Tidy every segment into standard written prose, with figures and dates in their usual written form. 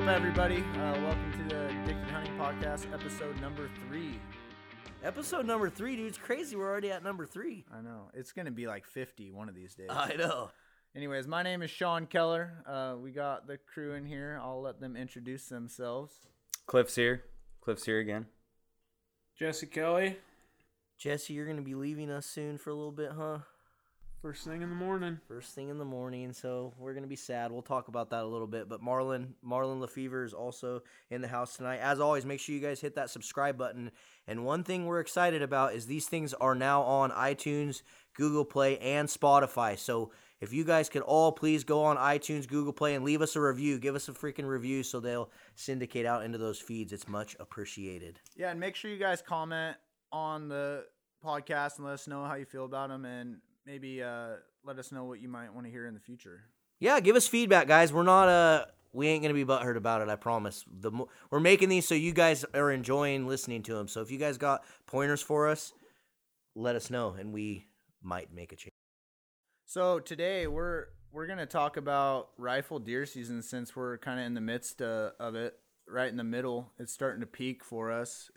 up, everybody? Welcome to the Addicted Hunting Podcast, episode number 3. Episode number 3, dude. It's crazy. We're already at number 3. I know. It's going to be like 50 one of these days. I know. Anyways, my name is Sean Keller. We got the crew in here. I'll let them introduce themselves. Cliff's here. Cliff's here again. Jesse Kelly. Jesse, you're going to be leaving us soon for a little bit, huh? First thing in the morning. First thing in the morning, so we're going to be sad. We'll talk about that a little bit. But Marlon LaFever is also in the house tonight. As always, make sure you guys hit that subscribe button. And one thing we're excited about is these things are now on iTunes, Google Play, and Spotify. So if you guys could all please go on iTunes, Google Play, and leave us a review. Give us a freaking review so they'll syndicate out into those feeds. It's much appreciated. Yeah, and make sure you guys comment on the podcast and let us know how you feel about them, and maybe let us know what you might want to hear in the future. Yeah, give us feedback, guys. We're not we ain't gonna be butthurt about it. I promise. We're making these so you guys are enjoying listening to them. So if you guys got pointers for us, let us know, and we might make a change. So today we're gonna talk about rifle deer season, since we're kind of in the midst of it, right in the middle. It's starting to peak for us.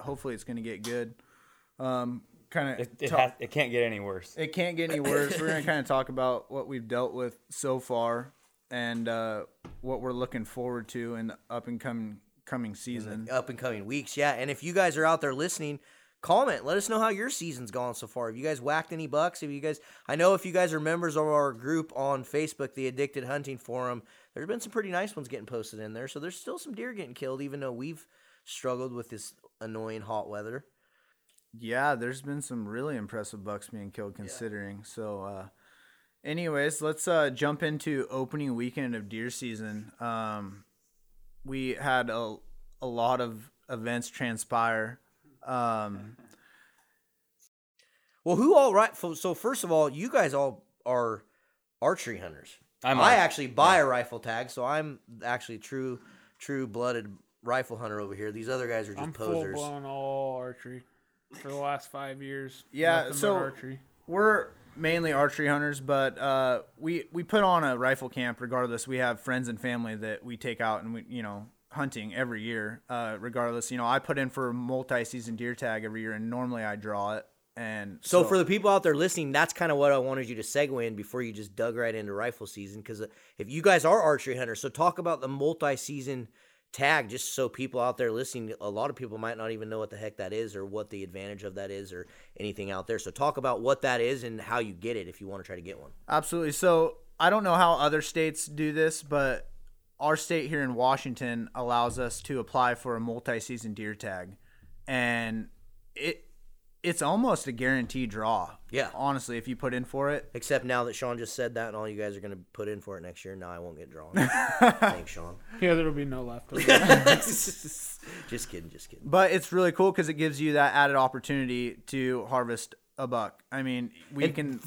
Hopefully it's gonna get good. It can't get any worse. It can't get any worse. We're going to kind of talk about what we've dealt with so far and what we're looking forward to in the up and coming season. Up and coming weeks, yeah. And if you guys are out there listening, comment. Let us know how your season's gone so far. Have you guys whacked any bucks? I know if you guys are members of our group on Facebook, the Addicted Hunting Forum, there's been some pretty nice ones getting posted in there. So there's still some deer getting killed, even though we've struggled with this annoying hot weather. Yeah, there's been some really impressive bucks being killed considering. Yeah. So anyways, let's jump into opening weekend of deer season. We had a lot of events transpire. Well, who all right? So first of all, you guys all are archery hunters. I actually buy a rifle tag, so I'm actually true-blooded rifle hunter over here. These other guys are just posers. I'm full-blown all archery. For the last 5 years. Yeah, so archery. We're mainly archery hunters, but we put on a rifle camp regardless. We have friends and family that we take out and we hunting every year regardless. I put in for a multi-season deer tag every year, and normally I draw it. And so for the people out there listening, that's kind of what I wanted you to segue in before you just dug right into rifle season, because if you guys are archery hunters, so talk about the multi-season tag, just so people out there listening, a lot of people might not even know what the heck that is or what the advantage of that is or anything out there. So talk about what that is and how you get it if you want to try to get one. Absolutely. So I don't know how other states do this, but our state here in Washington allows us to apply for a multi-season deer tag, and it's almost a guaranteed draw. Yeah. Honestly, if you put in for it. Except now that Sean just said that and all you guys are going to put in for it next year, now I won't get drawn. Thanks, Sean. Yeah, there'll be no left over. Just kidding. But it's really cool because it gives you that added opportunity to harvest a buck. I mean,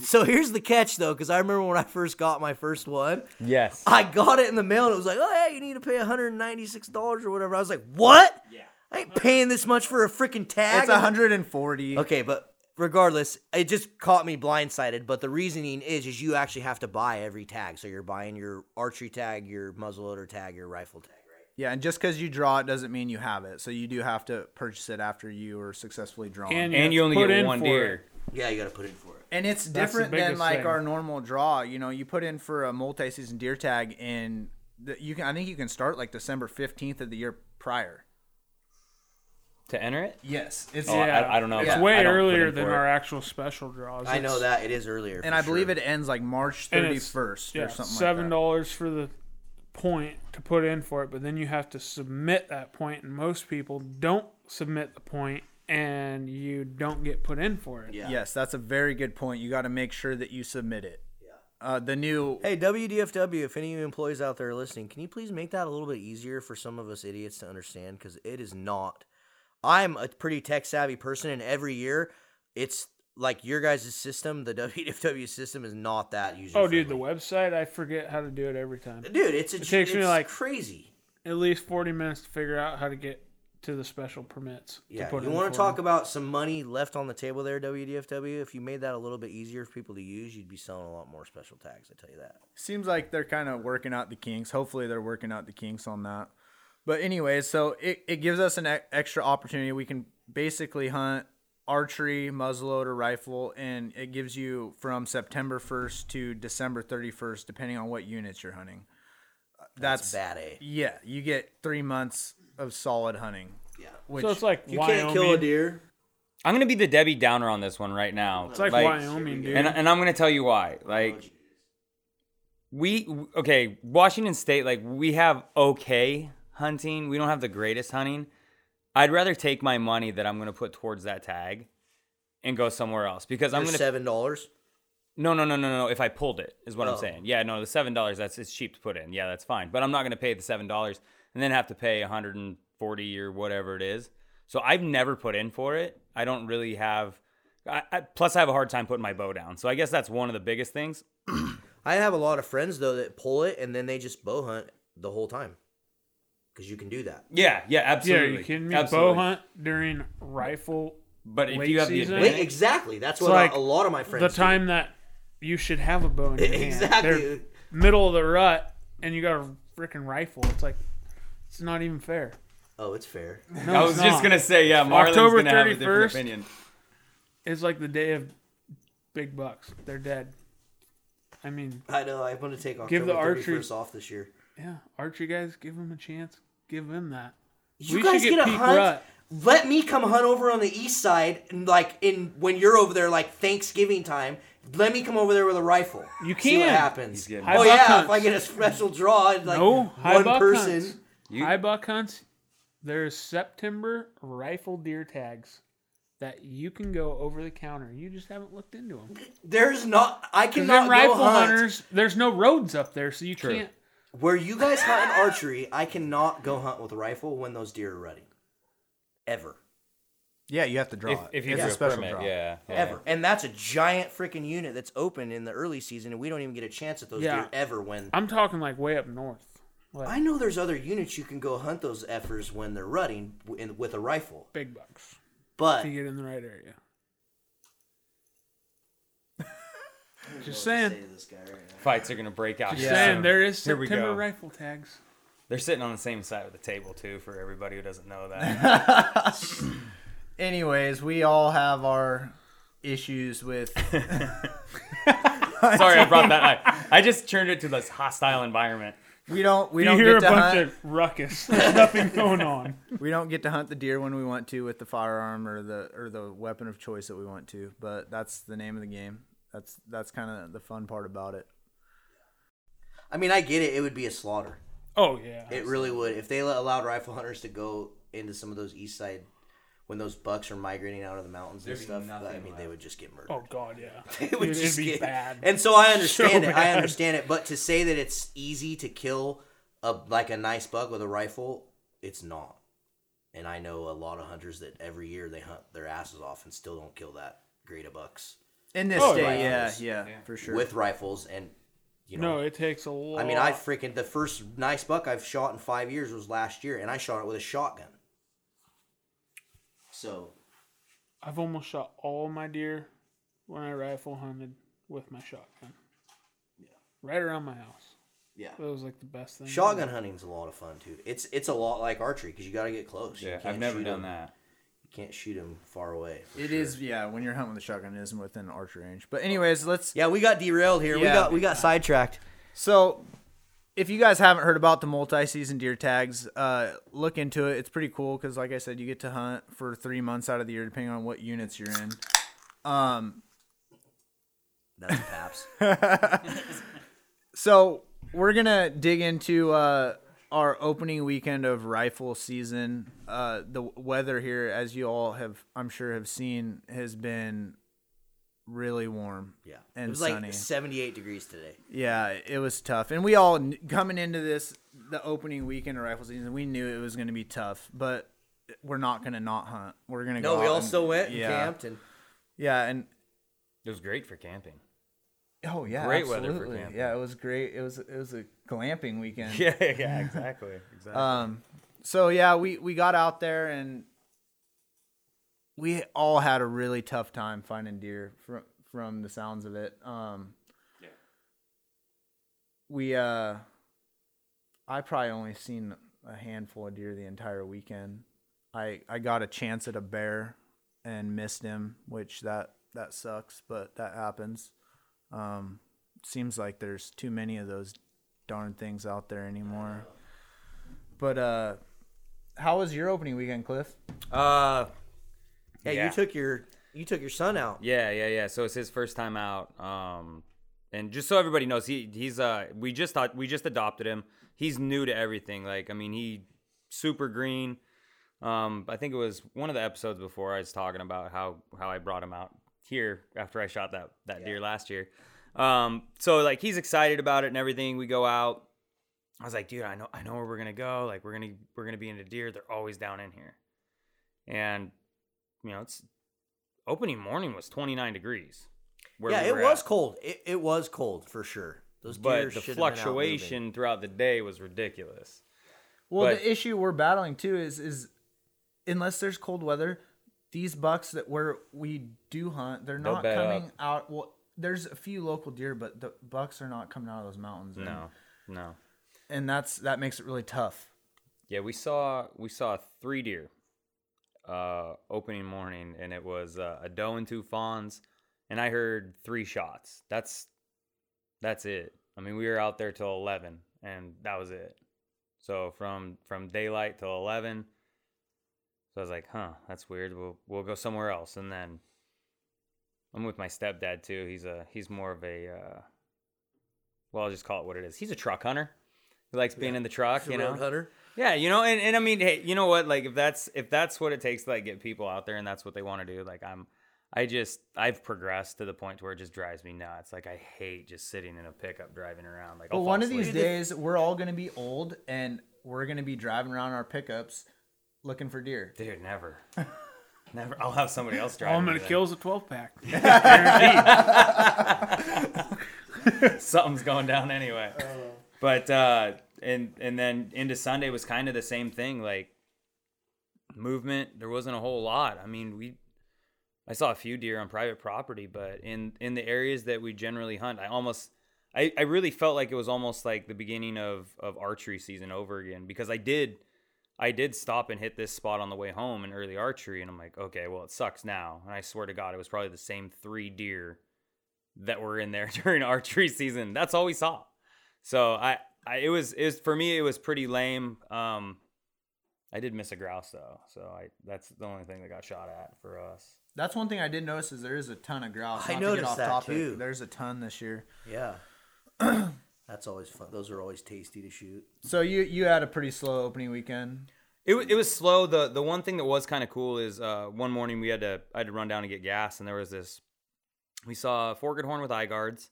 So here's the catch, though, because I remember when I first got my first one. Yes. I got it in the mail, and it was like, oh, yeah, you need to pay $196 or whatever. I was like, what? Yeah. I ain't paying this much for a freaking tag. It's $140. Okay, but regardless, it just caught me blindsided. But the reasoning is you actually have to buy every tag. So you're buying your archery tag, your muzzleloader tag, your rifle tag, right? Yeah, and just because you draw it doesn't mean you have it. So you do have to purchase it after you are successfully drawn. And you only get one deer. Yeah, you got to put in for it. And it's different than our normal draw. You put in for a multi-season deer tag, and I think you can start like December 15th of the year prior. To enter it? Yes. I don't know. It's way earlier than our actual special draws. I know that. It is earlier. And I believe it ends like March 31st or something like that. $7 for the point to put in for it, but then you have to submit that point, and most people don't submit the point, and you don't get put in for it. Yeah. Yes, that's a very good point. You got to make sure that you submit it. Hey, WDFW, if any of you employees out there are listening, can you please make that a little bit easier for some of us idiots to understand? Because it is not. I'm a pretty tech-savvy person, and every year, it's like your guys' system, the WDFW system, is not that user. Oh, dude, the website, I forget how to do it every time. Dude, it takes me like crazy. At least 40 minutes to figure out how to get to the special permits. Yeah, you want to talk about some money left on the table there, WDFW? If you made that a little bit easier for people to use, you'd be selling a lot more special tags, I tell you that. Seems like they're kind of working out the kinks. Hopefully they're working out the kinks on that. But anyways, so it gives us an extra opportunity. We can basically hunt archery, muzzleloader, rifle, and it gives you from September 1st to December 31st, depending on what units you're hunting. That's bad, eh? Yeah, you get 3 months of solid hunting. Yeah, which so it's like you Wyoming. Can't kill a deer. I'm gonna be the Debbie Downer on this one right now. It's like Wyoming, dude, and I'm gonna tell you why. Like, Washington State, like we have okay hunting. We don't have the greatest hunting. I'd rather take my money that I'm gonna put towards that tag and go somewhere else because I'm gonna $7. No. If I pulled it is what I'm saying. Yeah, no, the $7 it's cheap to put in. Yeah, that's fine. But I'm not going to pay the $7 and then have to pay $140 or whatever it is. So I've never put in for it. I don't really have. Plus, I have a hard time putting my bow down. So I guess that's one of the biggest things. I have a lot of friends though that pull it and then they just bow hunt the whole time because you can do that. Yeah, absolutely. Yeah, you can bow hunt during rifle, but if you have the advantage, exactly. That's what like a lot of my friends. The time do. That. You should have a bow in your hand. Exactly. They're middle of the rut, and you got a freaking rifle. It's like, it's not even fair. Oh, it's fair. No, I was just going to say, yeah, Marlon's going to have a different opinion. It's like the day of big bucks. They're dead. I mean. I know. I want to take October 31st off this year. Yeah. Archery guys, give them a chance. Give them that. You we guys should get a hunt. Rut. Let me come hunt over on the east side, like when you're over there, like Thanksgiving time. Let me come over there with a rifle. You can. See what happens. If I get a special draw, like one person. High buck hunts. There's September rifle deer tags that you can go over the counter. You just haven't looked into them. There's not. I cannot go rifle hunt. Hunters. There's no roads up there, so you can't. Where you guys hunt in archery, I cannot go hunt with a rifle when those deer are rutting. Ever. Yeah, you have to draw if you get a special permit, draw. Yeah. Ever. And that's a giant freaking unit that's open in the early season, and we don't even get a chance at those deer ever when... I'm talking like way up north. Like, I know there's other units you can go hunt those effers when they're rutting with a rifle. Big bucks. But... to get in the right area. Just saying. Fights are going to break out. Just saying, there is September rifle tags. They're sitting on the same side of the table, too, for everybody who doesn't know that. Anyways, we all have our issues with... Sorry, I brought that up. I just turned it to this hostile environment. We don't get to hunt. You hear a bunch of ruckus. There's nothing going on. We don't get to hunt the deer when we want to with the firearm or the weapon of choice that we want to. But that's the name of the game. That's kind of the fun part about it. I mean, I get it. It would be a slaughter. Oh, yeah. It really would. If they allowed rifle hunters to go into some of those east side... when those bucks are migrating out of the mountains and stuff, they would just get murdered. Oh, God, yeah. It would just be bad. And so I understand it. I understand it. But to say that it's easy to kill a nice buck with a rifle, it's not. And I know a lot of hunters that every year they hunt their asses off and still don't kill that great of bucks. In this day, yeah, for sure. With rifles and, you know. No, it takes a lot. I mean, the first nice buck I've shot in 5 years was last year, and I shot it with a shotgun. So, I've almost shot all my deer when I rifle hunted with my shotgun. Yeah, right around my house. Yeah, it was like the best thing. Shotgun hunting's a lot of fun too. It's a lot like archery because you got to get close. Yeah, I've never done that. You can't shoot them far away. It is when you're hunting with a shotgun, it isn't within archery range. But anyways, we got derailed here. Yeah. We got sidetracked. So. If you guys haven't heard about the multi-season deer tags, look into it. It's pretty cool because, like I said, you get to hunt for 3 months out of the year, depending on what units you're in. That's Paps. So we're going to dig into our opening weekend of rifle season. The weather here, as you all I'm sure have seen, has been... really warm. Yeah. And it was sunny. Like 78 degrees today. Yeah, it was tough. And we all, coming into this, the opening weekend of rifle season, we knew it was going to be tough, but we're not going to not hunt. We're going to go. No, we all still went and camped. And... yeah. And it was great for camping. Oh, yeah. Great weather for camping. Yeah, it was great. It was a glamping weekend. Yeah, exactly. So yeah, we got out there and we all had a really tough time finding deer from the sounds of it. Yeah. I probably only seen a handful of deer the entire weekend. I got a chance at a bear and missed him, which that sucks, but that happens. Seems like there's too many of those darn things out there anymore. But how was your opening weekend, Cliff? Yeah, you took your son out. Yeah. So it's his first time out. And just so everybody knows, he's we just adopted him. He's new to everything. Like, I mean, he super green. I think it was one of the episodes before I was talking about how I brought him out here after I shot that deer last year. So like he's excited about it and everything. We go out. I was like, dude, I know where we're gonna go. Like we're gonna be into deer. They're always down in here. And you know, it's opening morning was 29 degrees. Cold. It was cold for sure. Those deer, but the fluctuation throughout the day was ridiculous. Well, the issue we're battling too is unless there's cold weather, these bucks that we do hunt, they're not coming out. Well, there's a few local deer, but the bucks are not coming out of those mountains. No. And that makes it really tough. Yeah, we saw three deer opening morning, and it was a doe and two fawns, and I heard three shots. That's it. I mean, we were out there till 11, and that was it. So from daylight till 11. So I was like, huh, that's weird. We'll go somewhere else. And then I'm with my stepdad too. He's more of a I'll just call it what it is. He's a truck hunter. He likes being in the truck, you know. Road hunter. Yeah, you know, and I mean, hey, you know what? Like if that's what it takes to like get people out there and that's what they want to do, like I've progressed to the point to where it just drives me nuts. Like I hate just sitting in a pickup driving around. Like, well, one of these days we're all gonna be old and we're gonna be driving around our pickups looking for deer. Dude, never. I'll have somebody else drive. All I'm gonna kill is a 12-pack. Guaranteed. Something's going down anyway. But and then into Sunday was kind of the same thing. Like movement, there wasn't a whole lot. I mean, I saw a few deer on private property, but in the areas that we generally hunt, I really felt like it was almost like the beginning of archery season over again, because I did stop and hit this spot on the way home in early archery, and I'm like, okay, well, it sucks now. And I swear to God, it was probably the same three deer that were in there during archery season. That's all we saw. So it was for me, it was pretty lame. I did miss a grouse though, so that's the only thing that got shot at for us. That's one thing I did notice is there is a ton of grouse. I noticed that too. There's a ton this year. Yeah. That's always fun. Those are always tasty to shoot. So you had a pretty slow opening weekend. It was slow. The one thing that was kind of cool is one morning I had to run down and get gas, and there was we saw a four-good horn with eye guards,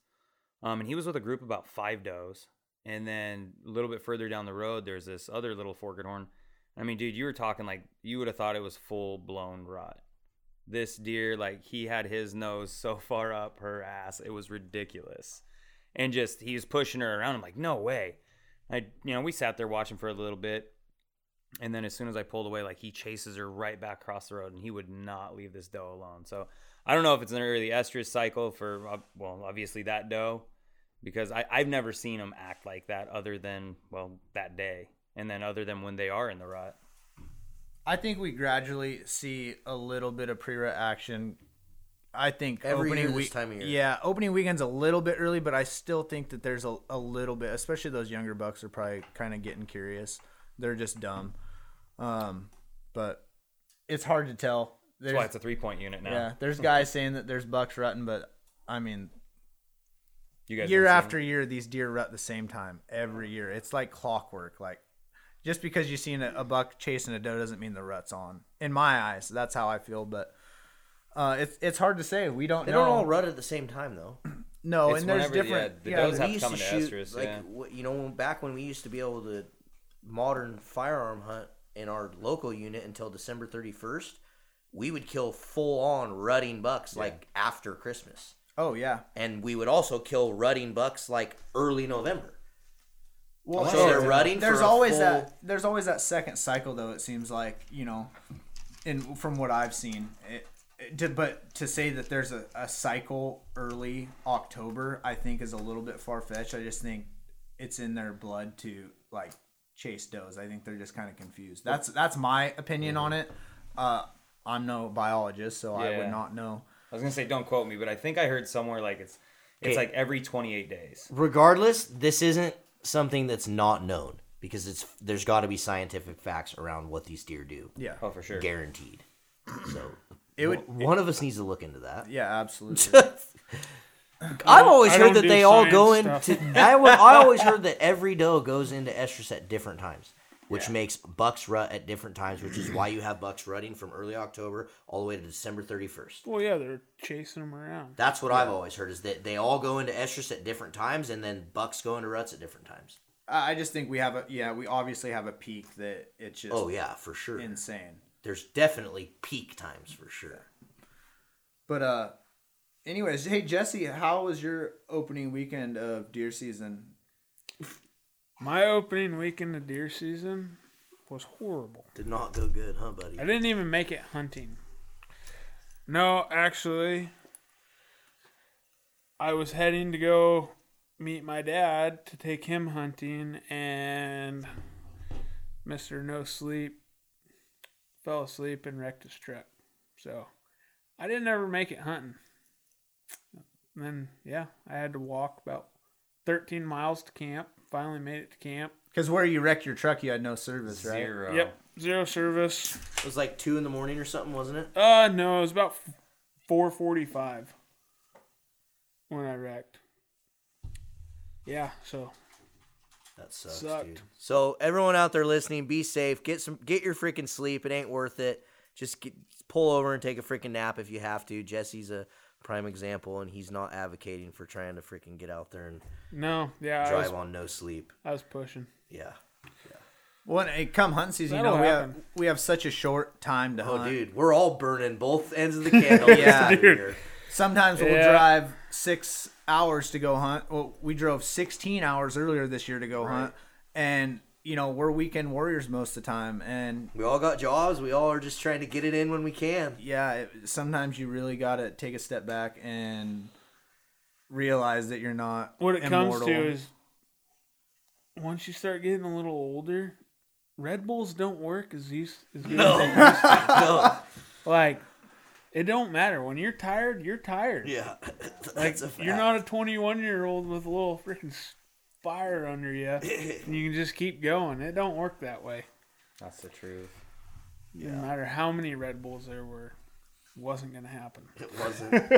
and he was with a group of about five does. And then a little bit further down the road, there's this other little four-good horn. I mean, dude, you were talking like you would have thought it was full-blown rut. This deer, like he had his nose so far up her ass, it was ridiculous. And just, he was pushing her around. I'm like, no way. We sat there watching for a little bit. And then as soon as I pulled away, like he chases her right back across the road, and he would not leave this doe alone. So I don't know if it's an early estrus cycle for, well, obviously that doe, because I've never seen them act like that other than, well, that day. And then other than when they are in the rut. I think we gradually see a little bit of pre-rut action. I think opening weekend's a little bit early, but I still think that there's a little bit, especially those younger bucks are probably kind of getting curious. They're just dumb. But it's hard to tell. That's why it's a 3-point unit now. Yeah, there's guys saying that there's bucks rutting, but I mean, you guys year after year, these deer rut the same time every year. It's like clockwork. Like just because you've seen a buck chasing a doe doesn't mean the rut's on. In my eyes, that's how I feel, but. It's hard to say. We don't know. They don't all rut at the same time, though. No, and there's different... Yeah, the does have to come into estrus. Back when we used to be able to modern firearm hunt in our local unit until December 31st, we would kill full-on rutting bucks, after Christmas. Oh, yeah. And we would also kill rutting bucks, early November. Well, so they're running. There's always that second cycle, though. It seems like, you know, and from what I've seen, but to say that there's a cycle early October, I think is a little bit far fetched. I just think it's in their blood to like chase does. I think they're just kind of confused. That's my opinion on it. I'm no biologist, so I would not know. I was gonna say don't quote me, but I think I heard somewhere like it's like every 28 days. Regardless, this isn't something that's not known because there's got to be scientific facts around what these deer do. Yeah, oh for sure, guaranteed. So one of us needs to look into that. Yeah, absolutely. I've always heard that they all go into. I always heard that every doe goes into estrus at different times, which makes bucks rut at different times, which is why you have bucks rutting from early October all the way to December 31st. Well, yeah, they're chasing them around. That's what I've always heard, is that they all go into estrus at different times, and then bucks go into ruts at different times. I just think we obviously have a peak that it's just. Oh yeah, for sure. Insane. There's definitely peak times for sure. But anyways, hey Jesse, how was your opening weekend of deer season? My opening weekend of deer season was horrible. Did not go good, huh, buddy? I didn't even make it hunting. No, actually, I was heading to go meet my dad to take him hunting, and Mr. No Sleep fell asleep and wrecked his truck. So I didn't ever make it hunting. And then, I had to walk about 13 miles to camp. Finally made it to camp. Because where you wrecked your truck, you had no service, right? Zero. Yep, zero service. It was like 2 in the morning or something, wasn't it? No, it was about 4:45 when I wrecked. Yeah, so. That sucked, dude. So everyone out there listening, be safe. Get your freaking sleep. It ain't worth it. Just pull over and take a freaking nap if you have to. Jesse's a prime example, and he's not advocating for trying to freaking get out there and drive on no sleep. I was pushing. Yeah. Well, come hunting season, we have such a short time to hunt. Oh, dude, we're all burning both ends of the candle. Yeah, dude. Sometimes we'll drive 6 hours to go hunt. Well, we drove 16 hours earlier this year to go hunt, and you know we're weekend warriors most of the time, and we all got jobs. We all are just trying to get it in when we can. Yeah, sometimes you really gotta take a step back and realize that you're not. What it immortal. Comes to is once you start getting a little older, Red Bulls don't work as used. No. Like it don't matter when you're tired. You're tired. Yeah, that's a fact. You're not a 21-year-old with a little freaking fire under you, and you can just keep going. It don't work that way. That's the truth. Yeah. No matter how many Red Bulls there were, it wasn't going to happen. It wasn't going to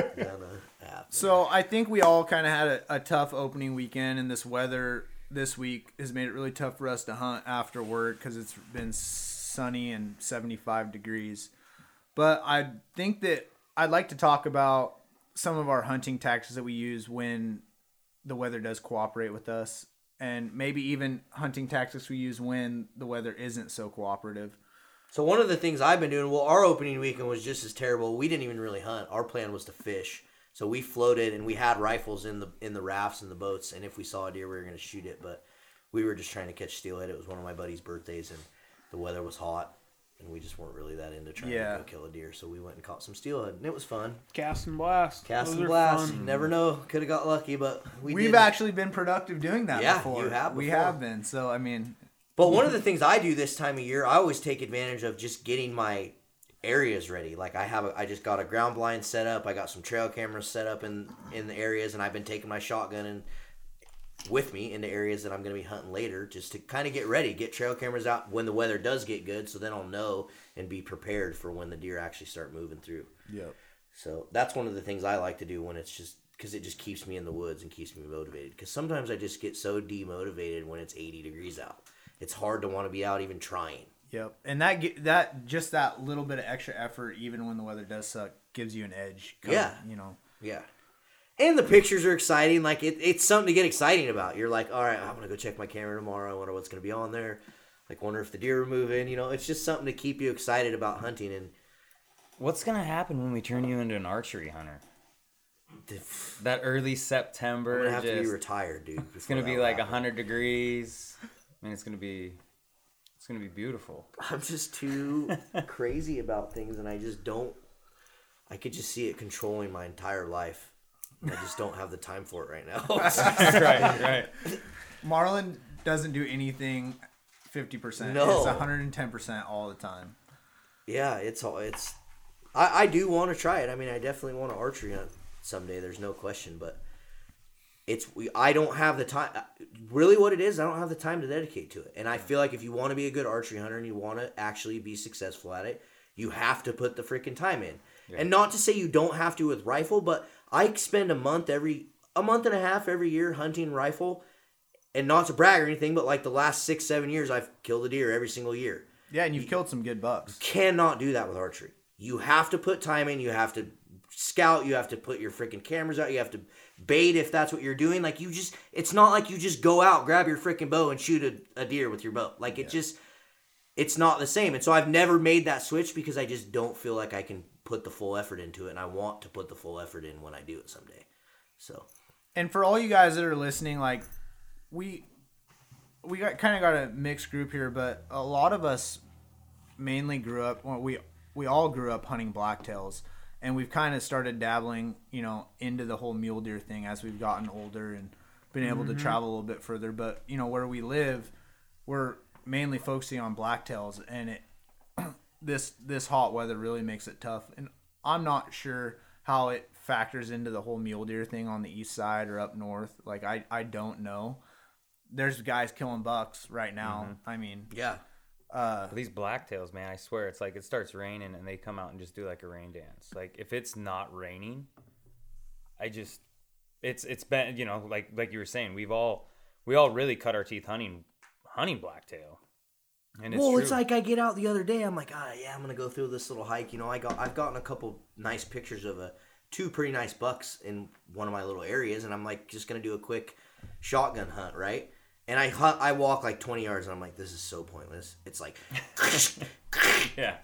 happen. So I think we all kind of had a tough opening weekend, and this weather this week has made it really tough for us to hunt after work because it's been sunny and 75 degrees. But I think that I'd like to talk about some of our hunting tactics that we use when the weather does cooperate with us, and maybe even hunting tactics we use when the weather isn't so cooperative. So one of the things I've been doing, well, our opening weekend was just as terrible. We didn't even really hunt. Our plan was to fish. So we floated, and we had rifles in the rafts and the boats, and if we saw a deer, we were going to shoot it, but we were just trying to catch steelhead. It was one of my buddy's birthdays, and the weather was hot, and we just weren't really that into trying to go kill a deer. So we went and caught some steelhead, and it was fun. Cast and blast. You never know. Could have got lucky, but we've didn't. Actually been productive doing that before. Yeah, you have before. We have been. So, I mean. But one of the things I do this time of year, I always take advantage of just getting my areas ready. Like I just got a ground blind set up. I got some trail cameras set up in the areas, and I've been taking my shotgun and with me into areas that I'm going to be hunting later, just to kind of get ready, get trail cameras out when the weather does get good, so then I'll know and be prepared for when the deer actually start moving through. Yep. So that's one of the things I like to do when it's just because it just keeps me in the woods and keeps me motivated, because sometimes I just get so demotivated when it's 80 degrees out. It's hard to want to be out even trying. Yep. And that just that little bit of extra effort, even when the weather does suck, gives you an edge. You know. Yeah. And the pictures are exciting. Like, it's something to get excited about. You're like, all right, I'm going to go check my camera tomorrow. I wonder what's going to be on there. Like, wonder if the deer are moving. You know, it's just something to keep you excited about hunting. And what's going to happen when we turn you into an archery hunter? that early September. I'm going to have to be retired, dude. It's going to be like 100 degrees. I mean, it's going to be beautiful. I'm just too crazy about things, and I could just see it controlling my entire life. I just don't have the time for it right now. Right. Marlon doesn't do anything 50%. No. It's 110% all the time. Yeah, I do want to try it. I mean, I definitely want to archery hunt someday. There's no question, but I don't have the time. Really what it is, I don't have the time to dedicate to it. And I feel like if you want to be a good archery hunter and you want to actually be successful at it, you have to put the freaking time in. Yeah. And not to say you don't have to with rifle, but I spend a month and a half every year hunting rifle. And not to brag or anything, but like the last 6-7 years, I've killed a deer every single year. Yeah, and you've killed some good bucks. You cannot do that with archery. You have to put time in. You have to scout. You have to put your freaking cameras out. You have to bait if that's what you're doing. Like it's not like you just go out, grab your freaking bow, and shoot a deer with your bow. Like it's not the same. And so I've never made that switch because I just don't feel like I can put the full effort into it. And I want to put the full effort in when I do it someday. So, and for all you guys that are listening, like we got a mixed group here, but a lot of us mainly grew up. Well, we all grew up hunting blacktails, and we've kind of started dabbling, into the whole mule deer thing as we've gotten older and been able to travel a little bit further. But, where we live, we're mainly focusing on blacktails, and this hot weather really makes it tough. And I'm not sure how it factors into the whole mule deer thing on the east side or up north. Like, I don't know. There's guys killing bucks right now. Mm-hmm. I mean, yeah. These blacktails, man, I swear, it's like it starts raining and they come out and just do like a rain dance. Like if it's not raining, it's been, like you were saying, we all really cut our teeth hunting blacktail. And it's true. It's like I get out the other day, I'm like, I'm gonna go through this little hike. I've gotten a couple nice pictures of two pretty nice bucks in one of my little areas, and I'm like just gonna do a quick shotgun hunt, right? And I walk like 20 yards, and I'm like, this is so pointless. It's like, yeah.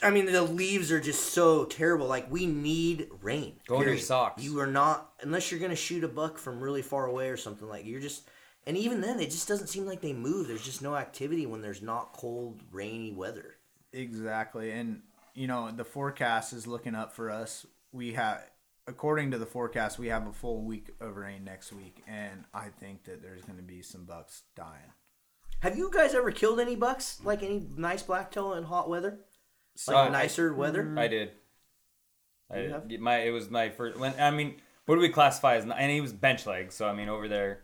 I mean, the leaves are just so terrible. Like, we need rain. Go on your socks. You are not, unless you're going to shoot a buck from really far away or something, like you're just, and even then, it just doesn't seem like they move. There's just no activity when there's not cold, rainy weather. Exactly. And, the forecast is looking up for us. According to the forecast, we have a full week of rain next week, and I think that there's going to be some bucks dying. Have you guys ever killed any bucks? Like any nice blacktail in hot weather? Like nicer weather? I did. It was my first. I mean, what do we classify as? And he was bench leg, so I mean, over there.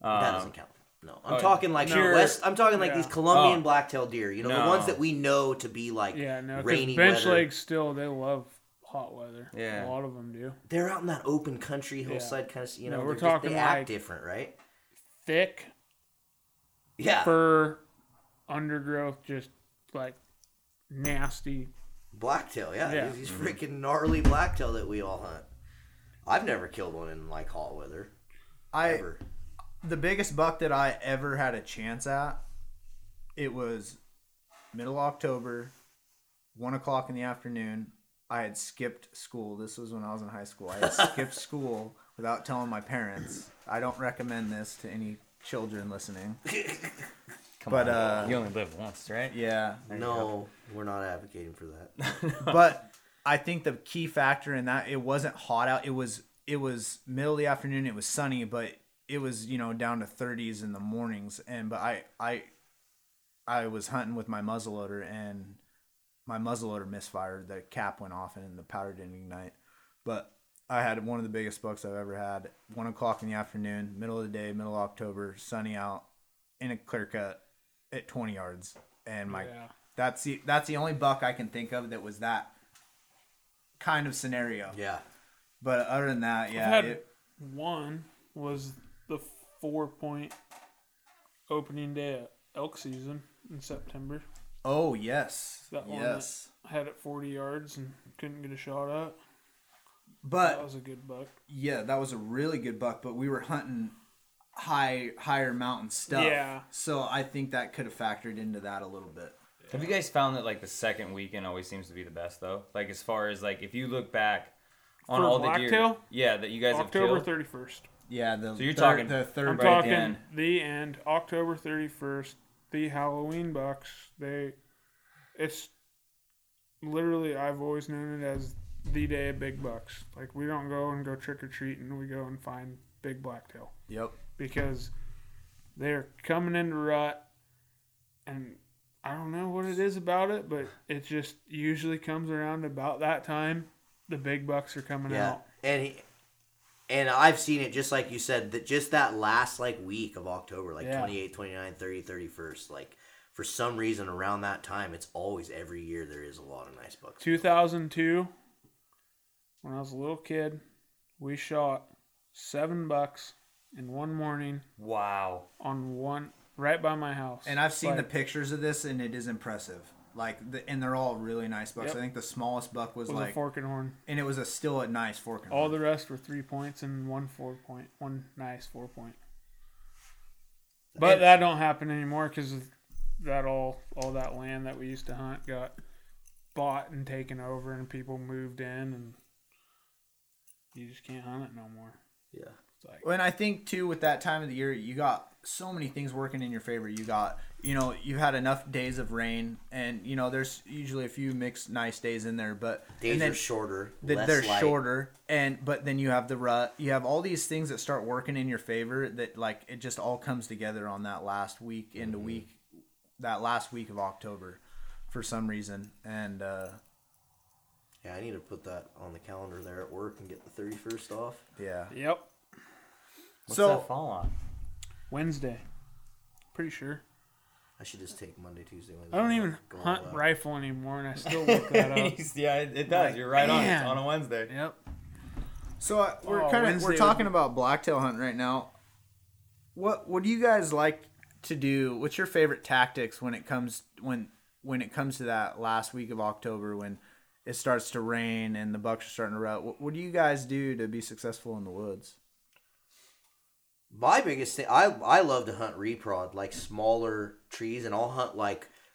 That doesn't count. No, I'm talking like West. I'm talking like these Colombian blacktail deer. The ones that we know to be like rainy bench weather. Legs still, they love hot weather. Yeah. A lot of them do. They're out in that open country hillside kind of, we're talking they act like different, right? Thick. Yeah. Fur, undergrowth, just like nasty. Blacktail, yeah. These freaking gnarly blacktail that we all hunt. I've never killed one in like hot weather. The biggest buck that I ever had a chance at, it was middle October, 1:00 in the afternoon. I had skipped school. This was when I was in high school. I had skipped school without telling my parents. I don't recommend this to any children listening. Come on, you only live once, right? Yeah. No, we're not advocating for that. But I think the key factor in that, it wasn't hot out. It was middle of the afternoon. It was sunny, but it was down to 30s in the mornings. But I was hunting with my muzzleloader, and my muzzleloader misfired. The cap went off and the powder didn't ignite. But I had one of the biggest bucks I've ever had. 1:00 in the afternoon, middle of the day, middle of October, sunny out, in a clear cut at 20 yards. And that's the only buck I can think of that was that kind of scenario. Yeah. But other than that, yeah. One was the 4-point opening day of elk season in September. Oh, yes. That one that I had at 40 yards and couldn't get a shot at. But that was a good buck. Yeah, that was a really good buck, but we were hunting higher mountain stuff. Yeah. So I think that could have factored into that a little bit. Yeah. Have you guys found that like the second weekend always seems to be the best though? Like as far as like if you look back on all the deer. Blacktail? Yeah, that you guys October have killed. October 31st. Yeah, so you're talking the third. I'm talking end. The end, October 31st. The Halloween bucks. It's literally, I've always known it as the day of big bucks. Like, we don't go and go trick or treating. We go and find big blacktail. Yep. Because they're coming into rut, and I don't know what it is about it, but it just usually comes around about that time. The big bucks are coming out. And I've seen it, just like you said, that just that last week of October, 28, 29, 30, 31st, for some reason around that time, it's always every year there is a lot of nice bucks. 2002, when I was a little kid, we shot 7 bucks in one morning. Wow. On one right by my house. And I've seen the pictures of this, and it is impressive. And they're all really nice bucks. Yep. I think the smallest buck was a fork and horn, and it was a nice fork and horn. All the rest were 3 points and one nice 4 point. But that don't happen anymore because that all that land that we used to hunt got bought and taken over, and people moved in, and you just can't hunt it no more. Yeah. And I think too, with that time of the year, you got so many things working in your favor. You got, you had enough days of rain, and there's usually a few mixed nice days in there, but days are shorter. They're shorter, but then you have the rut. You have all these things that start working in your favor that it just all comes together on that last week into week, that last week of October, for some reason, and I need to put that on the calendar there at work and get the 31st off. Yeah. Yep. What's that fall on? Wednesday. Pretty sure. I should just take Monday, Tuesday, Wednesday. I don't even hunt rifle anymore, and I still look that up. Yeah, it does. You're right on. It's on a Wednesday. Yep. So we're talking about blacktail hunting right now. What do you guys like to do? What's your favorite tactics when it comes to that last week of October, when it starts to rain and the bucks are starting to rut? What do you guys do to be successful in the woods? My biggest thing, I love to hunt reprod, smaller trees, and I'll hunt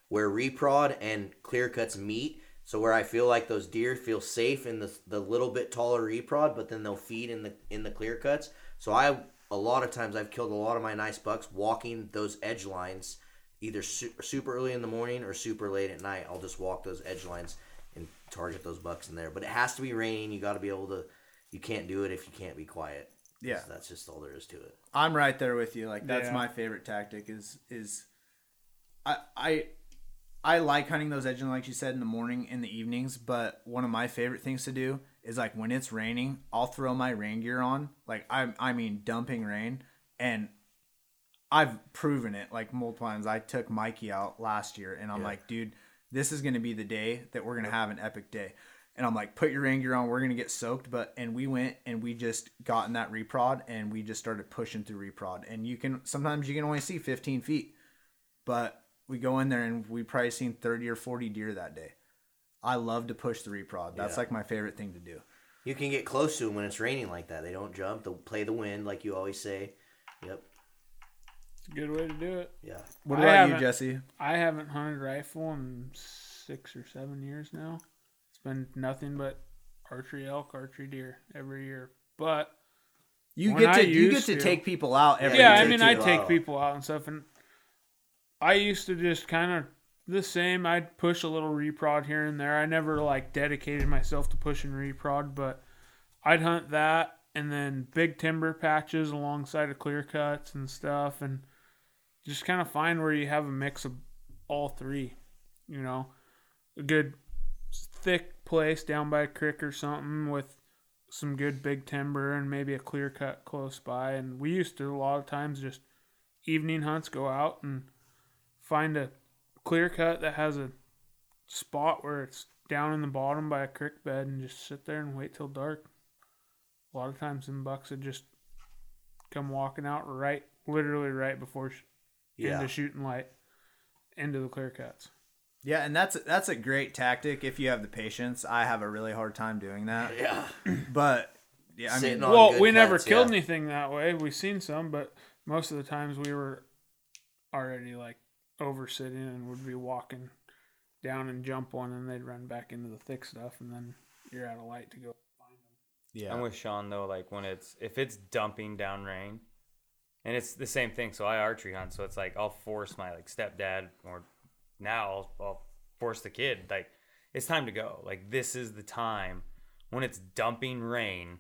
where reprod and clear cuts meet, so where I feel those deer feel safe in the little bit taller reprod, but then they'll feed in the clear cuts. So a lot of times I've killed a lot of my nice bucks walking those edge lines, either super early in the morning or super late at night. I'll just walk those edge lines and target those bucks in there. But it has to be raining. You got to be able to. You can't do it if you can't be quiet. Yeah, so that's just all there is to it. I'm right there with you. That's my favorite tactic is I like hunting those edges, like you said, in the morning, in the evenings. But one of my favorite things to do is when it's raining, I'll throw my rain gear on. I mean, dumping rain, and I've proven it multiple times. I took Mikey out last year, and I'm dude, this is going to be the day that we're going to have an epic day. And I'm put your rain gear on. We're going to get soaked. And we went and we just got in that reprod, and we just started pushing through reprod. And sometimes you can only see 15 feet. But we go in there, and we probably seen 30 or 40 deer that day. I love to push the reprod. That's my favorite thing to do. You can get close to them when it's raining like that. They don't jump. They'll play the wind like you always say. Yep. It's a good way to do it. Yeah. What about you, Jesse? I haven't hunted rifle in 6 or 7 years now. Been nothing but archery elk, archery deer every year. But you get to take people out every year. Yeah, I mean, I take people out and stuff, and I used to just kind of the same. I'd push a little reprod here and there. I never dedicated myself to pushing reprod, but I'd hunt that and then big timber patches alongside of clear cuts and stuff, and just kind of find where you have a mix of all three. A good thick place down by a creek or something with some good big timber and maybe a clear cut close by. And we used to a lot of times just evening hunts, go out and find a clear cut that has a spot where it's down in the bottom by a creek bed, and just sit there and wait till dark. A lot of times them bucks would just come walking out literally right before into shooting light into the clear cuts. Yeah, and that's a great tactic if you have the patience. I have a really hard time doing that. Yeah. But, yeah, I mean... Well, we never killed anything that way. We've seen some, but most of the times we were already, oversitting, and would be walking down and jump one, and they'd run back into the thick stuff, and then you're out of light to go find them. Yeah. I'm with Sean though, like when it's, if it's dumping down rain, and it's the same thing. So I archery hunt, so it's like I'll force my like stepdad, or now I'll force the kid, like it's time to go. Like this is the time when it's dumping rain.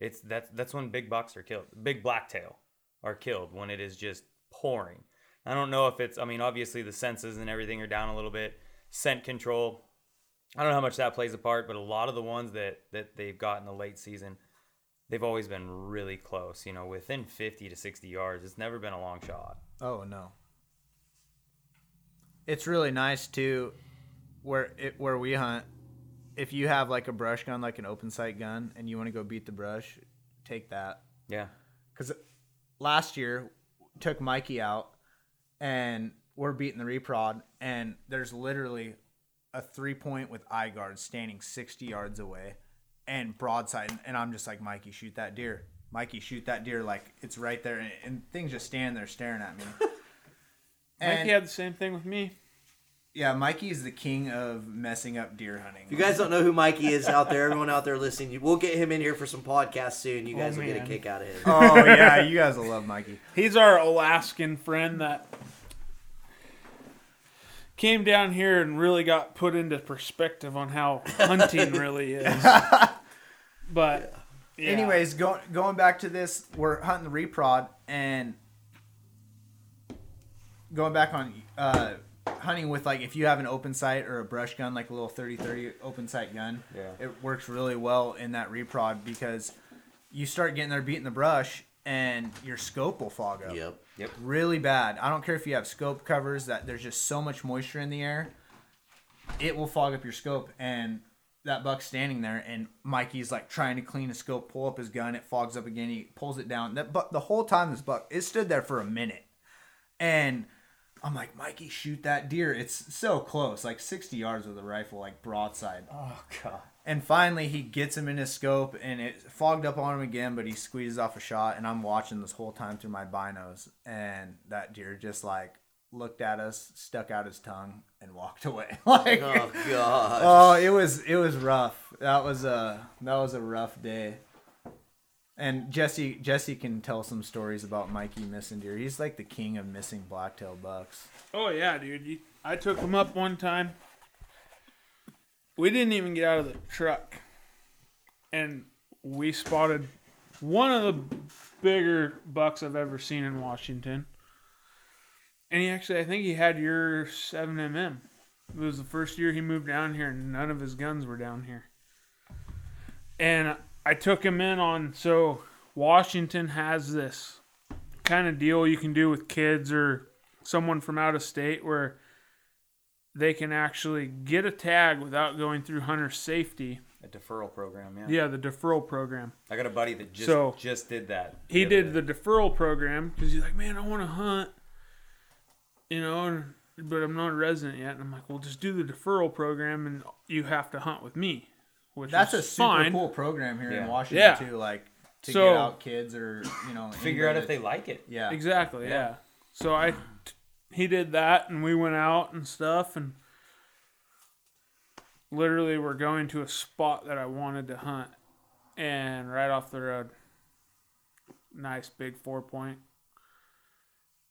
It's that's when big bucks are killed. Big blacktail are killed when it is just pouring. I don't know if it's, I mean, obviously the senses and everything are down a little bit. Scent control, I don't know how much that plays a part, but a lot of the ones that they've got in the late season, they've always been really close, you know, within 50 to 60 yards. It's never been a long shot. Oh, no. It's really nice, too, where we hunt. If you have, like, a brush gun, like an open sight gun, and you want to go beat the brush, take that. Yeah. Because last year, took Mikey out, and we're beating the reprod, and there's literally a 3-point with eye guard standing 60 yards away and broadside. And I'm just like, Mikey, shoot that deer. Mikey, shoot that deer. Like, it's right there. And things just stand there staring at me. And Mikey had the same thing with me. Yeah, Mikey is the king of messing up deer hunting. If you guys don't know who Mikey is out there, everyone out there listening, we'll get him in here for some podcasts soon. You guys will get a kick out of him. Oh, yeah, you guys will love Mikey. He's our Alaskan friend that came down here and really got put into perspective on how hunting really is. But, yeah. Anyways, going back to this, we're hunting the reprod, and going back on hunting with, like, if you have an open sight or a brush gun, like a little 30-30 open sight gun, yeah, it works really well in that reprod because you start getting there beating the brush and your scope will fog up. Yep. Really bad. I don't care if you have scope covers, that there's just so much moisture in the air, it will fog up your scope, and that buck's standing there and Mikey's like trying to clean his scope, pull up his gun, it fogs up again, he pulls it down. But the whole time this buck, it stood there for a minute, and I'm like, Mikey, shoot that deer. It's so close, like 60 yards with a rifle, like broadside. Oh, God. And finally, he gets him in his scope, and it fogged up on him again, but he squeezes off a shot, and I'm watching this whole time through my binos, and that deer just, like, looked at us, stuck out his tongue, and walked away. Like, oh, God. Oh, it was rough. That was a rough day. And Jesse can tell some stories about Mikey missing deer. He's like the king of missing blacktail bucks. Oh, yeah, dude. I took him up one time. We didn't even get out of the truck. And we spotted one of the bigger bucks I've ever seen in Washington. And he actually, I think he had your 7mm. It was the first year he moved down here, and none of his guns were down here. And I took him in on, so Washington has this kind of deal you can do with kids or someone from out of state where they can actually get a tag without going through hunter safety. A deferral program, yeah. Yeah, the deferral program. I got a buddy that just did that. He did the deferral program because he's like, man, I want to hunt, you know, but I'm not a resident yet. And I'm like, well, just do the deferral program and you have to hunt with me. Which that's a super fine. Cool program here in Washington too, like to get out kids or, you know, figure out if they like it. Yeah, exactly. Yeah. So he did that, and we went out and stuff, and literally we're going to a spot that I wanted to hunt, and right off the road, nice big 4-point.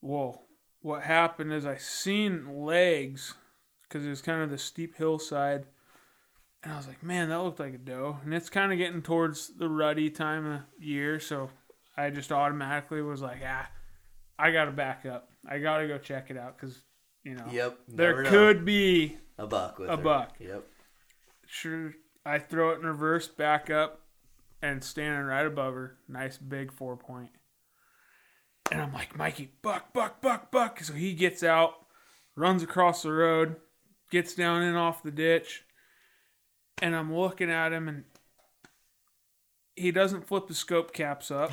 Whoa! What happened is I seen legs because it was kind of the steep hillside. And I was like, man, that looked like a doe. And it's kind of getting towards the ruddy time of year. So I just automatically was like, I got to back up. I got to go check it out because, you know, there could be a buck. Yep. Sure. I throw it in reverse, back up, and standing right above her. Nice big 4-point. And I'm like, Mikey, buck. So he gets out, runs across the road, gets down in off the ditch. And I'm looking at him, and he doesn't flip the scope caps up.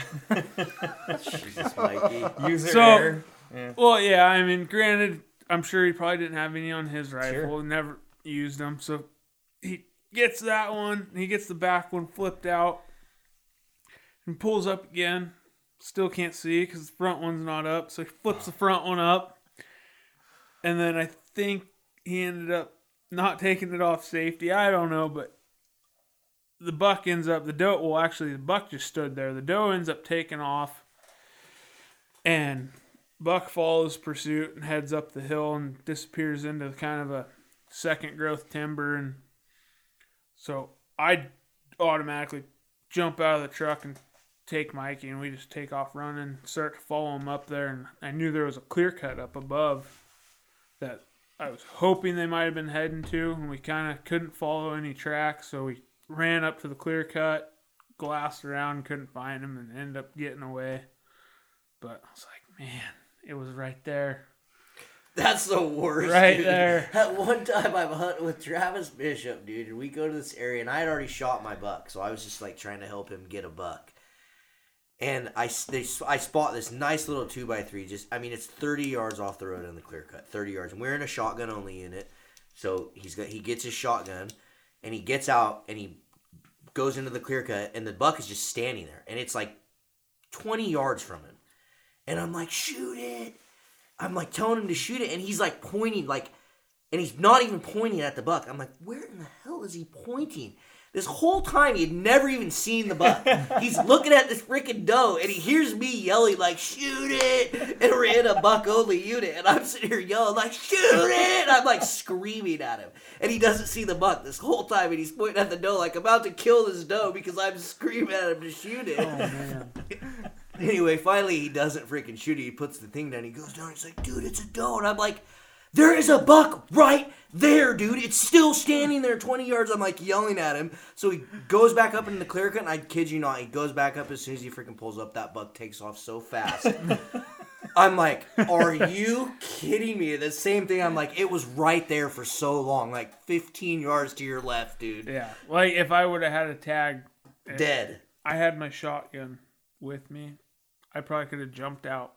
Jesus, Mikey. User error. Yeah. Well, yeah, I mean, granted, I'm sure he probably didn't have any on his rifle. Sure. Never used them. So he gets that one. He gets the back one flipped out and pulls up again. Still can't see because the front one's not up. So he flips the front one up. And then I think he ended up not taking it off safety. I don't know, but the buck ends up, the doe, well, actually, the buck just stood there. The doe ends up taking off, and buck follows pursuit and heads up the hill and disappears into kind of a second growth timber. And so I automatically jump out of the truck and take Mikey, and we just take off running, start to follow him up there. And I knew there was a clear cut up above that I was hoping they might have been heading to, and we kind of couldn't follow any tracks, so we ran up to the clear cut, glassed around, couldn't find him, and ended up getting away. But I was like, man, it was right there. That's the worst, right, dude. There. At one time, I'm hunting with Travis Bishop, dude, and we go to this area, and I had already shot my buck, so I was just, like, trying to help him get a buck. And I spot this nice little 2x3. It's 30 yards off the road in the clear cut, 30 yards. And we're in a shotgun only unit, so he gets his shotgun, and he gets out, and he goes into the clear cut, and the buck is just standing there, and it's like 20 yards from him. And I'm like, shoot it. I'm like telling him to shoot it, and he's like pointing, like, and he's not even pointing at the buck. I'm like, where in the hell is he pointing? This whole time, he had never even seen the buck. He's looking at this freaking doe, and he hears me yelling, like, shoot it. And we're in a buck-only unit, and I'm sitting here yelling, like, shoot it. I'm, like, screaming at him. And he doesn't see the buck this whole time, and he's pointing at the doe, like, about to kill this doe because I'm screaming at him to shoot it. Oh, man. Anyway, finally, he doesn't freaking shoot it. He puts the thing down. He goes down. He's like, dude, it's a doe. And I'm like, there is a buck right there, dude. It's still standing there 20 yards. I'm, like, yelling at him. So he goes back up into the clear cut, and I kid you not, he goes back up. As soon as he freaking pulls up, that buck takes off so fast. I'm like, are you kidding me? The same thing. I'm like, it was right there for so long, like 15 yards to your left, dude. Yeah. Like, if I would have had a tag. Dead. I had my shotgun with me. I probably could have jumped out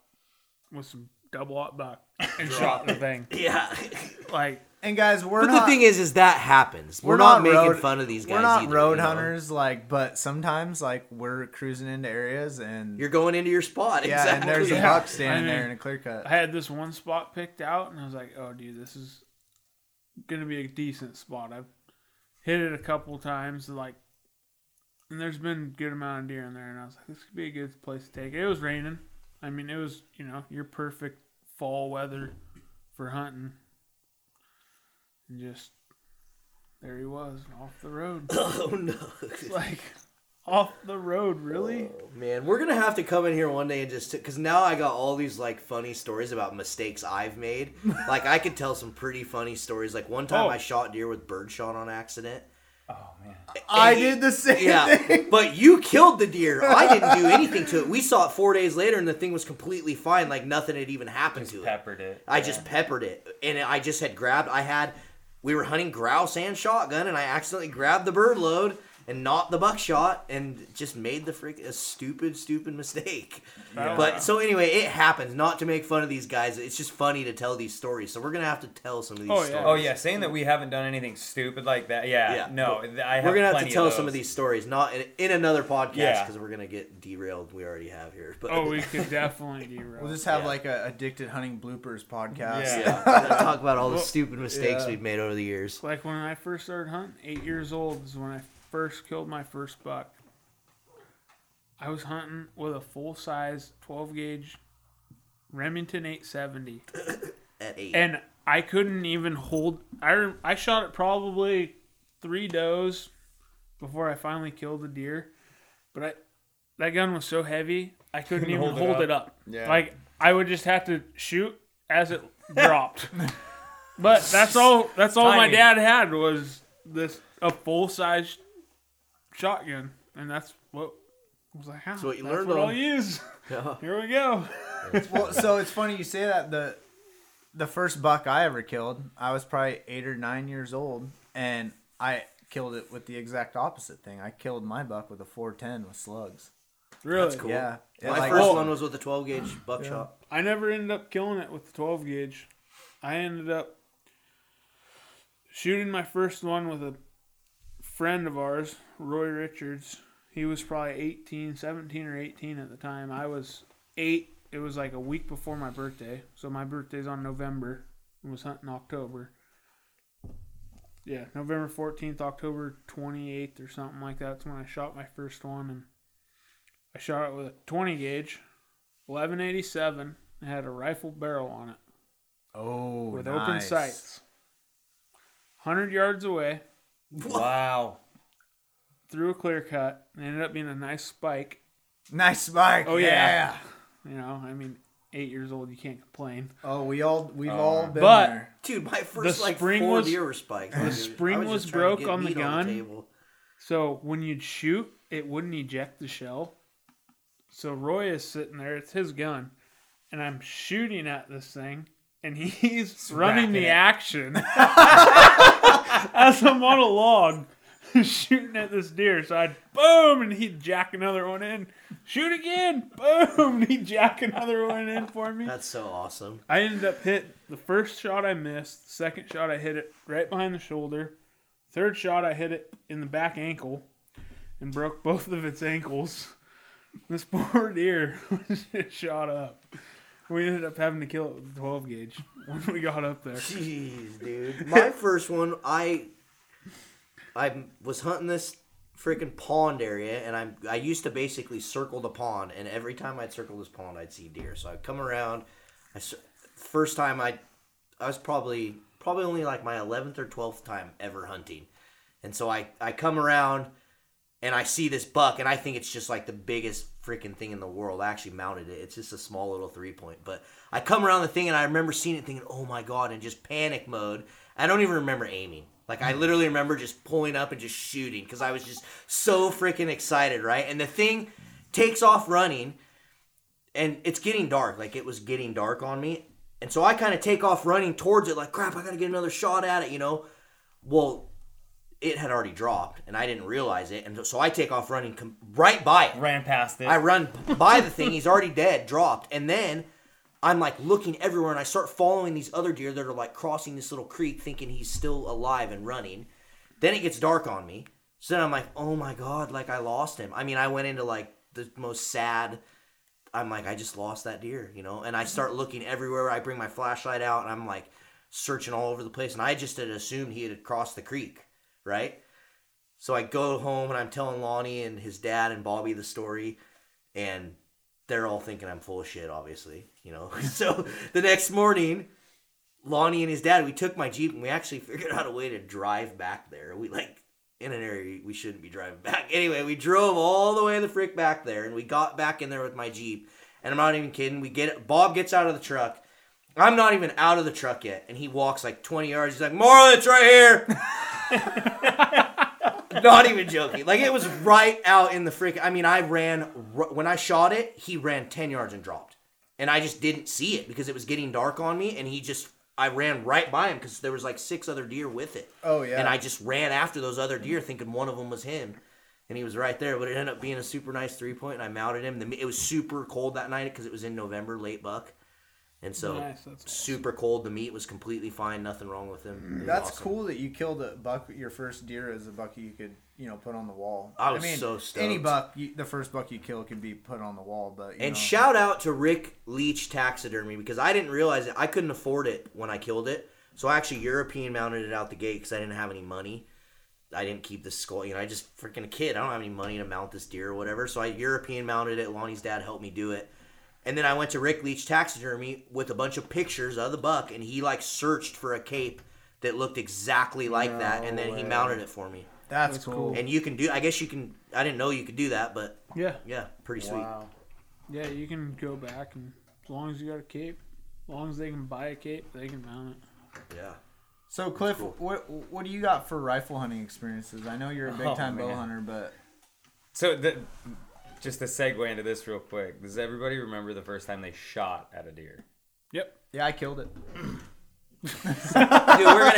with some double-aught buck and shot the thing. Yeah. Like, and guys, we're not. But the thing is that happens. We're not making fun of these guys. We're not either, road hunters, like, but sometimes, like, we're cruising into areas and you're going into your spot. Yeah, exactly. And there's a buck standing there in a clear cut. I had this one spot picked out, and I was like, oh, dude, this is going to be a decent spot. I've hit it a couple times, like, and there's been a good amount of deer in there, and I was like, this could be a good place to take it. It was raining. I mean, it was, your perfect fall weather for hunting. And just, there he was, off the road. Oh, no. It's like, off the road, really? Oh, man, we're going to have to come in here one day and just, because now I got all these, like, funny stories about mistakes I've made. Like, I could tell some pretty funny stories. Like, one time I shot deer with birdshot on accident. Oh, man. And I did the same thing. But you killed the deer. I didn't do anything to it. We saw it 4 days later, and the thing was completely fine. Like, nothing had even happened to it. I just peppered it. And I just had grabbed. We were hunting grouse and shotgun, and I accidentally grabbed the bird load and not the buckshot and just made the a stupid, stupid mistake. Yeah. But so anyway, it happens. Not to make fun of these guys. It's just funny to tell these stories. So we're going to have to tell some of these stories. Yeah. Oh, yeah. Saying that we haven't done anything stupid like that. Yeah. No, I have. We're going to have to tell some of these stories, not in another podcast, because we're going to get derailed. We already have here. But we could definitely derail. We'll just have like a Addicted Hunting Bloopers podcast. Yeah. Talk about all the stupid mistakes we've made over the years. Like when I first started hunting, 8 years old is when I first killed my first buck. I was hunting with a full-size 12-gauge Remington 870. At 8. And I couldn't even hold. I shot it probably 3 does before I finally killed the deer. But that gun was so heavy, I couldn't even hold it up. Yeah. Like, I would just have to shoot as it dropped. But that's all my dad had was this a full-size shotgun, and that's what I was like. How? So you learned what I'll use. Yeah. Here we go. Well, so it's funny you say that. The first buck I ever killed, I was probably 8 or 9 years old, and I killed it with the exact opposite thing. I killed my buck with a 410 with slugs. Really? That's cool. Yeah. My first one was with a 12-gauge buckshot. Yeah. I never ended up killing it with the 12-gauge. I ended up shooting my first one with a friend of ours, Roy Richards. He was probably 17 or 18 at the time. I was 8. It was like a week before my birthday. So my birthday's on November. I was hunting October. Yeah, November 14th, October 28th or something like that. That's when I shot my first one, and I shot it with a 20 gauge, 1187. It had a rifle barrel on it. Oh, with nice. Open sights. 100 yards away. Wow. Through a clear cut. It ended up being a nice spike. Nice spike. Oh, yeah. You know, I mean, 8 years old, you can't complain. Oh, we've all been there. Dude, my first like 4 deer were spiked. The spring was broke on the gun. So when you'd shoot, it wouldn't eject the shell. So Roy is sitting there. It's his gun. And I'm shooting at this thing. And he's running the action as I'm on a log shooting at this deer. So I'd boom, and he'd jack another one in. Shoot again. Boom, and he'd jack another one in for me. That's so awesome. I ended up hit the first shot I missed. The second shot I hit it right behind the shoulder. Third shot I hit it in the back ankle and broke both of its ankles. This poor deer was just shot up. We ended up having to kill it with a 12 gauge when we got up there. Jeez, dude. My first one, I was hunting this freaking pond area, and I used to basically circle the pond, and every time I'd circle this pond, I'd see deer. So I'd come around. First time I was probably only like my 11th or 12th time ever hunting. And so I come around, and I see this buck, and I think it's just like the biggest freaking thing in the world. I actually mounted it. It's just a small little 3-point. But I come around the thing, and I remember seeing it thinking, oh, my God, in just panic mode. I don't even remember aiming. Like, I literally remember just pulling up and just shooting because I was just so freaking excited, right? And the thing takes off running, and it's getting dark. Like, it was getting dark on me. And so I kind of take off running towards it like, crap, I got to get another shot at it, you know? Well, it had already dropped, and I didn't realize it. And so I take off running right by it. Ran past it. I run by the thing. He's already dead, dropped. And then I'm, like, looking everywhere, and I start following these other deer that are, like, crossing this little creek thinking he's still alive and running. Then it gets dark on me. So then I'm like, oh, my God, like, I lost him. I mean, I went into, like, the most sad. I'm like, I just lost that deer, you know? And I start looking everywhere. I bring my flashlight out, and I'm, like, searching all over the place. And I just had assumed he had crossed the creek. Right? So I go home and I'm telling Lonnie and his dad and Bobby the story, and they're all thinking I'm full of shit, obviously, you know? So the next morning, Lonnie and his dad, we took my Jeep and we actually figured out a way to drive back there. We like, in an area we shouldn't be driving back. Anyway, we drove all the way the frick back there, and we got back in there with my Jeep, and I'm not even kidding. Bob gets out of the truck. I'm not even out of the truck yet, and he walks like 20 yards. He's like, Marlon, it's right here! Not even joking. Like, it was right out in the freak. I mean, when I shot it, he ran 10 yards and dropped. And I just didn't see it because it was getting dark on me. And I ran right by him because there was like 6 other deer with it. Oh, yeah. And I just ran after those other deer thinking one of them was him. And he was right there. But it ended up being a super nice 3-point. And I mounted him. It was super cold that night because it was in November, late buck. And so, nice, super awesome. Cold. The meat was completely fine. Nothing wrong with him. That's awesome. Cool that you killed a buck. Your first deer is a buck you could, you know, put on the wall. I mean, so stoked. Any buck, the first buck you kill can be put on the wall. But you know. Shout out to Rick Leach Taxidermy, because I didn't realize it. I couldn't afford it when I killed it. So I actually European mounted it out the gate because I didn't have any money. I didn't keep the skull. You know, I just freaking a kid. I don't have any money to mount this deer or whatever. So I European mounted it. Lonnie's dad helped me do it. And then I went to Rick Leach Taxidermy with a bunch of pictures of the buck, and he, like, searched for a cape that looked exactly like that, and then he mounted it for me. That's cool. And you can do – I guess you can – I didn't know you could do that, but yeah, pretty sweet. Wow. Yeah, you can go back, and as long as you got a cape, as long as they can buy a cape, they can mount it. Yeah. So, Cliff, cool. What do you got for rifle hunting experiences? I know you're a big-time bow hunter, but – Just to segue into this real quick, does everybody remember the first time they shot at a deer? Yep. Yeah, I killed it. Dude, we're gonna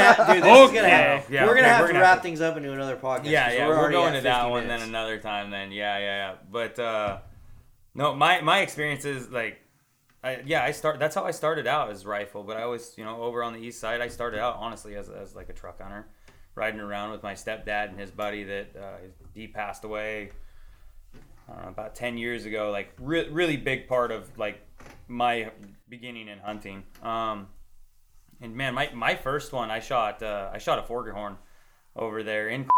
have to wrap things up into another podcast. Yeah, we're going to that one, then another time, then yeah. But no, my experience is like, that's how I started out as rifle. But I was, over on the east side. I started out honestly as like a truck hunter, riding around with my stepdad and his buddy that he passed away. About 10 years ago, like really big part of like my beginning in hunting. And man, my first one, I shot a forker horn over there in.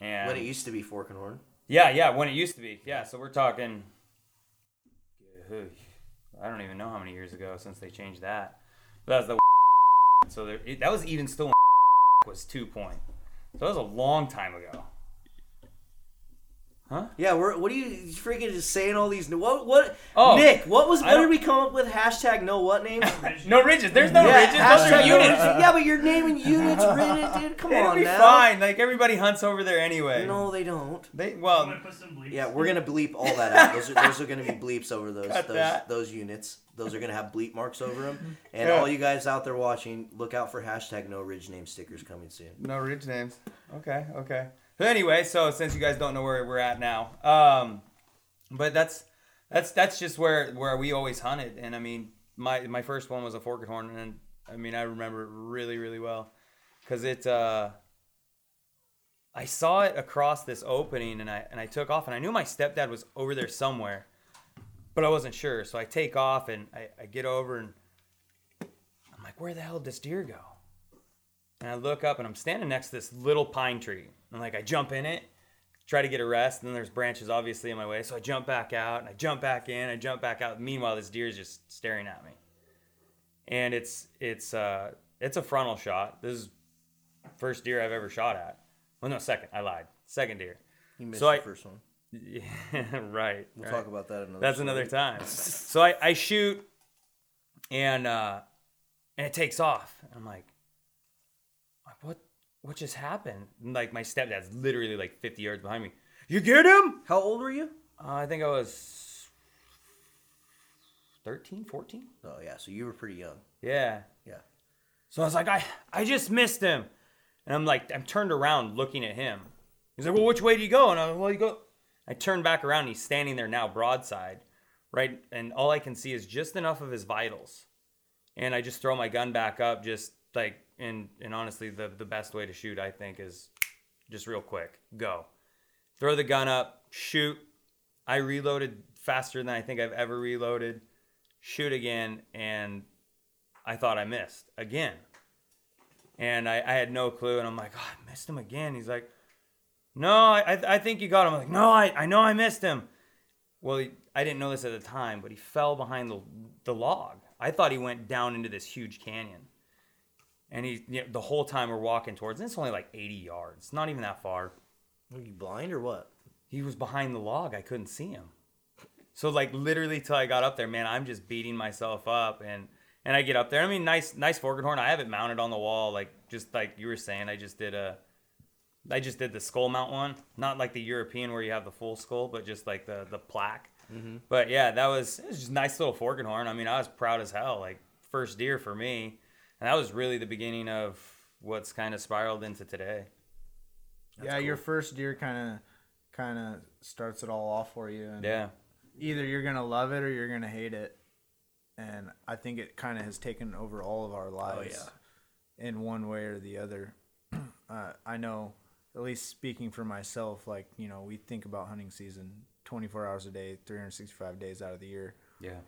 And when it used to be Fork and Horn. Yeah, when it used to be. Yeah, so we're talking, I don't even know how many years ago since they changed that. But that was the. So there, that was even still when was 2 Point. So that was a long time ago. Huh? Yeah, what are you freaking just saying all these... What? Oh, Nick, what did we come up with? Hashtag no what name? No ridges. There's no ridges. Those are units. Yeah, but you're naming units ridges, dude. Come on now. It'll be fine. Like, everybody hunts over there anyway. No, they don't. Well... Put some bleeps? Yeah, we're going to bleep all that out. Those are going to be bleeps over those units. Those are going to have bleep marks over them. And all you guys out there watching, look out for hashtag no ridge name stickers coming soon. No ridge names. Okay. So anyway, since you guys don't know where we're at now, but that's just where we always hunted, and I mean, my first one was a Forked Horn, and I mean, I remember it really, really well, because it, I saw it across this opening, and I took off, and I knew my stepdad was over there somewhere, but I wasn't sure, so I take off, and I get over, and I'm like, where the hell did this deer go? And I look up, and I'm standing next to this little pine tree. And, I jump in it, try to get a rest, and then there's branches, obviously, in my way. So I jump back out, and I jump back in, I jump back out. Meanwhile, this deer is just staring at me. And it's a frontal shot. This is the first deer I've ever shot at. Well, no, second. I lied. Second deer. You missed the first one. Yeah, right. We'll talk about that another time. That's another time. So I shoot, and it takes off. And I'm like... What just happened? My stepdad's literally 50 yards behind me. You get him? How old were you? I think I was 13, 14. Oh, yeah. So you were pretty young. Yeah. So I was like, I just missed him. And I'm turned around looking at him. He's like, well, which way do you go? And I was like, well, you go. I turn back around and he's standing there now broadside, right? And all I can see is just enough of his vitals. And I just throw my gun back up, just And honestly, the best way to shoot, I think, is just real quick. Go. Throw the gun up. Shoot. I reloaded faster than I think I've ever reloaded. Shoot again. And I thought I missed again. And I had no clue. And I'm like, oh, I missed him again. He's like, no, I think you got him. I'm like, no, I know I missed him. Well, I didn't know this at the time, but he fell behind the log. I thought he went down into this huge canyon. And he, the whole time we're walking towards, and it's only 80 yards, not even that far. Were you blind or what? He was behind the log. I couldn't see him. So literally till I got up there, man, I'm just beating myself up. And I get up there. I mean, nice forked horn. I have it mounted on the wall. Just like you were saying, I just did the skull mount one, not the European where you have the full skull, but just the plaque. Mm-hmm. But yeah, it was just a nice little forked horn. I mean, I was proud as hell, first deer for me. And that was really the beginning of what's kind of spiraled into today. That's cool. Your first deer kind of starts it all off for you. And either you're going to love it or you're going to hate it. And I think it kind of has taken over all of our lives in one way or the other. I know, at least speaking for myself, we think about hunting season 24 hours a day, 365 days out of the year. Yeah.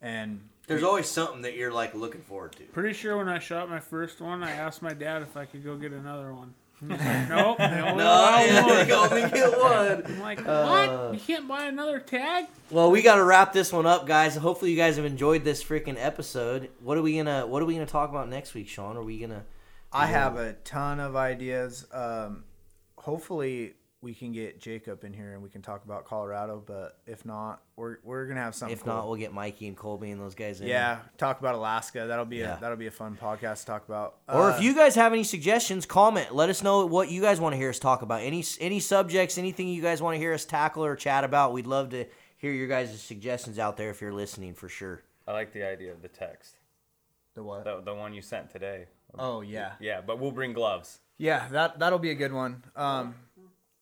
And there's always something that you're looking forward to. Pretty sure when I shot my first one, I asked my dad if I could go get another one. He's like, nope, they only get one. I'm like, what? You can't buy another tag? Well, we got to wrap this one up, guys. Hopefully, you guys have enjoyed this freaking episode. What are we gonna talk about next week, Sean? Are we gonna? I have a ton of ideas. Hopefully, we can get Jacob in here and we can talk about Colorado, but if not, we're gonna have something. If cool. not, we'll get Mikey and Colby and those guys in. Yeah, talk about Alaska. That'll be a fun podcast to talk about. Or if you guys have any suggestions, comment. Let us know what you guys want to hear us talk about. Any subjects, anything you guys want to hear us tackle or chat about. We'd love to hear your guys' suggestions out there if you're listening for sure. I like the idea of the text. The what? The one you sent today. Oh yeah. Yeah, but we'll bring gloves. Yeah, that'll be a good one.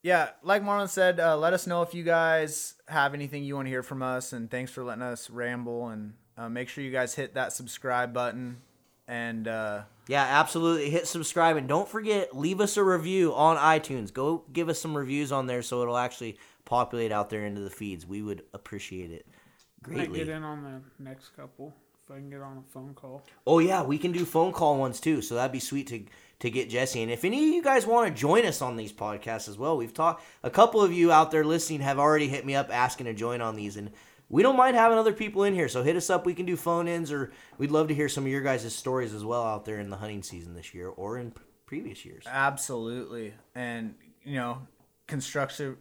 Yeah, like Marlon said, let us know if you guys have anything you want to hear from us, and thanks for letting us ramble, and make sure you guys hit that subscribe button, and... yeah, absolutely, hit subscribe, and don't forget, leave us a review on iTunes. Go give us some reviews on there so it'll actually populate out there into the feeds. We would appreciate it greatly. I might get in on the next couple. if I can get on a phone call. Oh, yeah, we can do phone call ones, too, so that'd be sweet to get Jesse. And if any of you guys want to join us on these podcasts as well, we've talked. A couple of you out there listening have already hit me up asking to join on these, and we don't mind having other people in here, so hit us up. We can do phone-ins, or we'd love to hear some of your guys' stories as well out there in the hunting season this year or in previous years. Absolutely. And, you know, constructive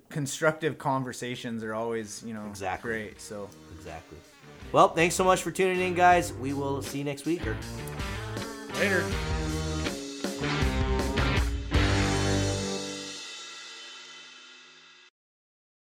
conversations are always, you know, exactly. Great. So exactly. Well, thanks so much for tuning in, guys. We will see you next week. Later.